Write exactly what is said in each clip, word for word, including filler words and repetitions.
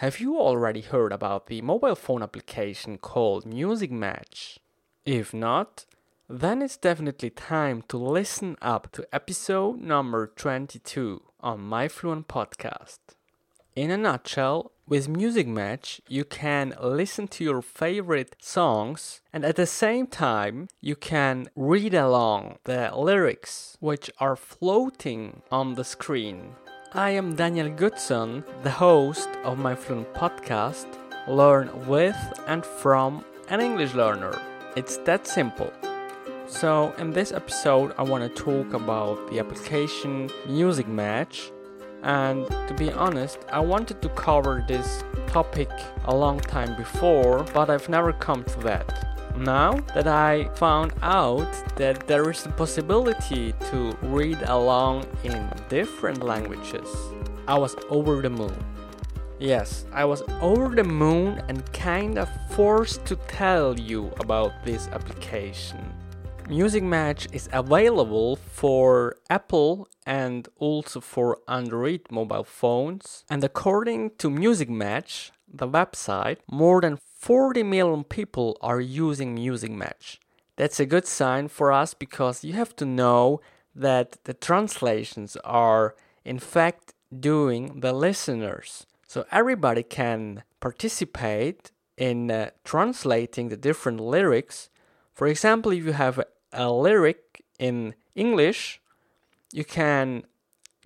Have you already heard about the mobile phone application called Musixmatch? If not, then it's definitely time to listen up to episode number twenty-two on MyFluent Podcast. In a nutshell, with Musixmatch, you can listen to your favorite songs and at the same time, you can read along the lyrics which are floating on the screen. I am Daniel Goodson, the host of MyFluent Podcast, learn with and from an English learner. It's that simple. So in this episode, I want to talk about the application Musixmatch, and to be honest, I wanted to cover this topic a long time before, but I've never come to that. Now that I found out that there is the possibility to read along in different languages, I was over the moon. Yes, I was over the moon and kind of forced to tell you about this application. Musixmatch is available for Apple and also for Android mobile phones. And according to Musixmatch, the website, more than forty million people are using Musixmatch. That's a good sign for us because you have to know that the translations are in fact doing the listeners. So everybody can participate in uh, translating the different lyrics. For example, if you have a lyric in English, you can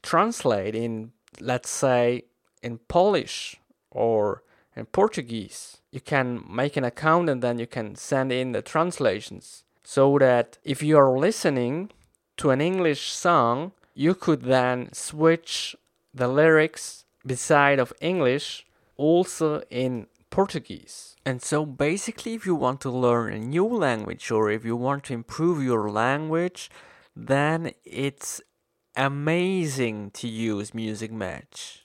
translate in, let's say, in Polish or in Portuguese. You can make an account and then you can send in the translations so that if you are listening to an English song, you could then switch the lyrics beside of English also in Portuguese. And so basically, if you want to learn a new language or if you want to improve your language, then it's amazing to use Musixmatch.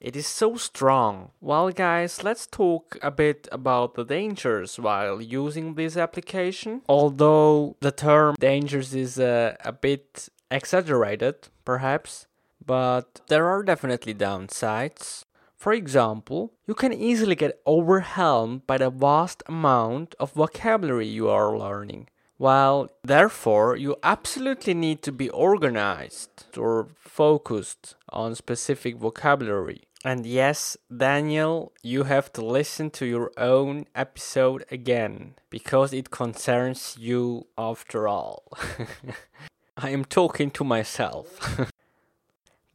It is so strong. Well guys, let's talk a bit about the dangers while using this application. Although the term dangers is uh, a bit exaggerated, perhaps, but there are definitely downsides. For example, you can easily get overwhelmed by the vast amount of vocabulary you are learning. While, therefore, you absolutely need to be organized or focused on specific vocabulary. And yes, Daniel, you have to listen to your own episode again, because it concerns you after all. I am talking to myself.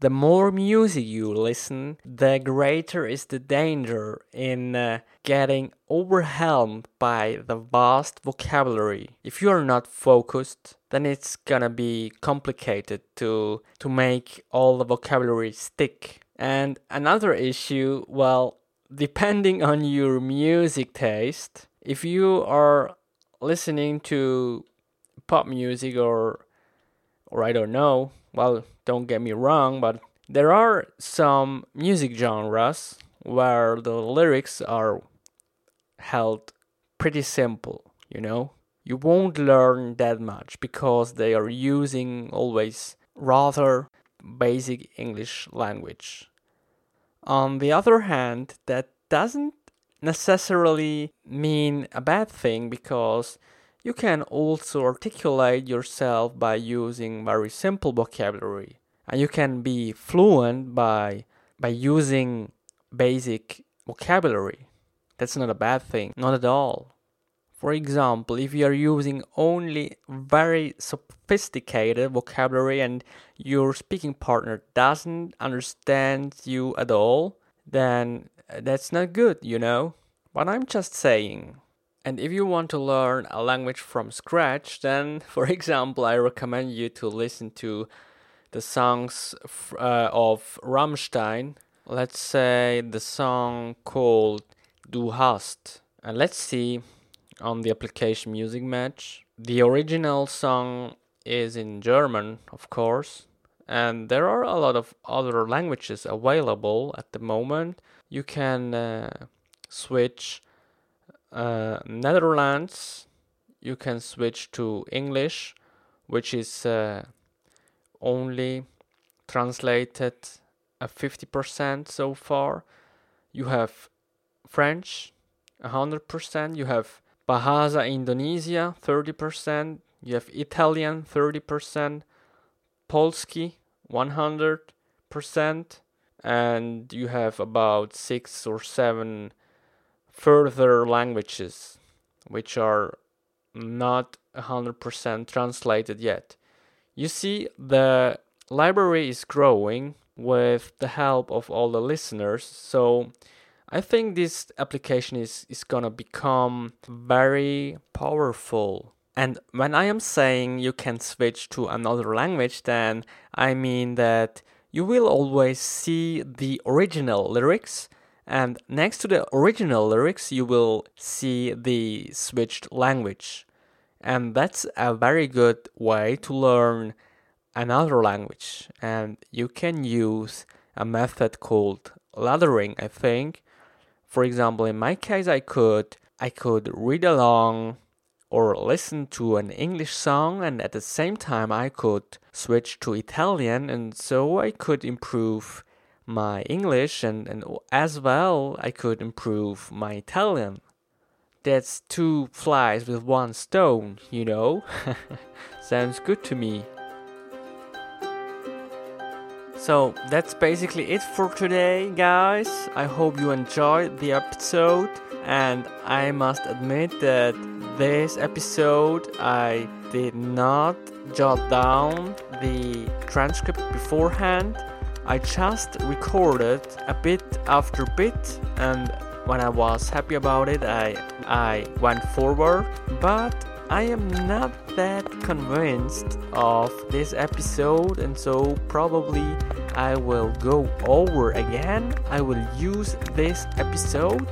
The more music you listen, the greater is the danger in uh, getting overwhelmed by the vast vocabulary. If you are not focused, then it's gonna be complicated to, to make all the vocabulary stick. And another issue, well, depending on your music taste, if you are listening to pop music or, or I don't know, well, don't get me wrong, but there are some music genres where the lyrics are held pretty simple, you know? You won't learn that much because they are using always rather basic English language. On the other hand, that doesn't necessarily mean a bad thing because you can also articulate yourself by using very simple vocabulary. And you can be fluent by by using basic vocabulary. That's not a bad thing, not at all. For example, if you are using only very sophisticated vocabulary and your speaking partner doesn't understand you at all, then that's not good, you know? But I'm just saying. And if you want to learn a language from scratch, then, for example, I recommend you to listen to the songs f- uh, of Rammstein. Let's say the song called Du hast. And let's see on the application Musixmatch. The original song is in German, of course. And there are a lot of other languages available at the moment. You can uh, switch... Uh, Netherlands, you can switch to English, which is uh, only translated a fifty percent so far. you have French, one hundred percent, you have Bahasa Indonesia, thirty percent, you have Italian, thirty percent, Polski, one hundred percent, and you have about six or seven further languages which are not one hundred percent translated yet. You see, the library is growing with the help of all the listeners, so I think this application is, is gonna become very powerful. And when I am saying you can switch to another language, then I mean that you will always see the original lyrics, and next to the original lyrics you will see the switched language. And that's a very good way to learn another language. And you can use a method called laddering, I think. For example, in my case, I could I could read along or listen to an English song, and at the same time I could switch to Italian, and so I could improve my English, and, and as well I could improve my Italian. That's two flies with one stone, you know? Sounds good to me. So that's basically it for today, guys. I hope you enjoyed the episode, and I must admit that this episode I did not jot down the transcript beforehand. I just recorded a bit after bit, and when I was happy about it, I I went forward, but I am not that convinced of this episode, and so probably I will go over again. I will use this episode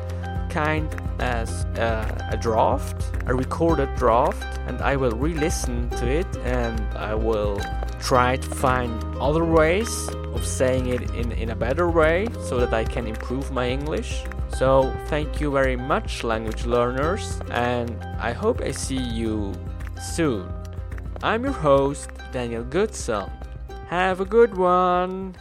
kind as a, a draft, a recorded draft, and I will re-listen to it, and I will try to find other ways of saying it in, in a better way so that I can improve my English. So thank you very much, language learners, and I hope I see you soon. I'm your host, Daniel Goodson. Have a good one!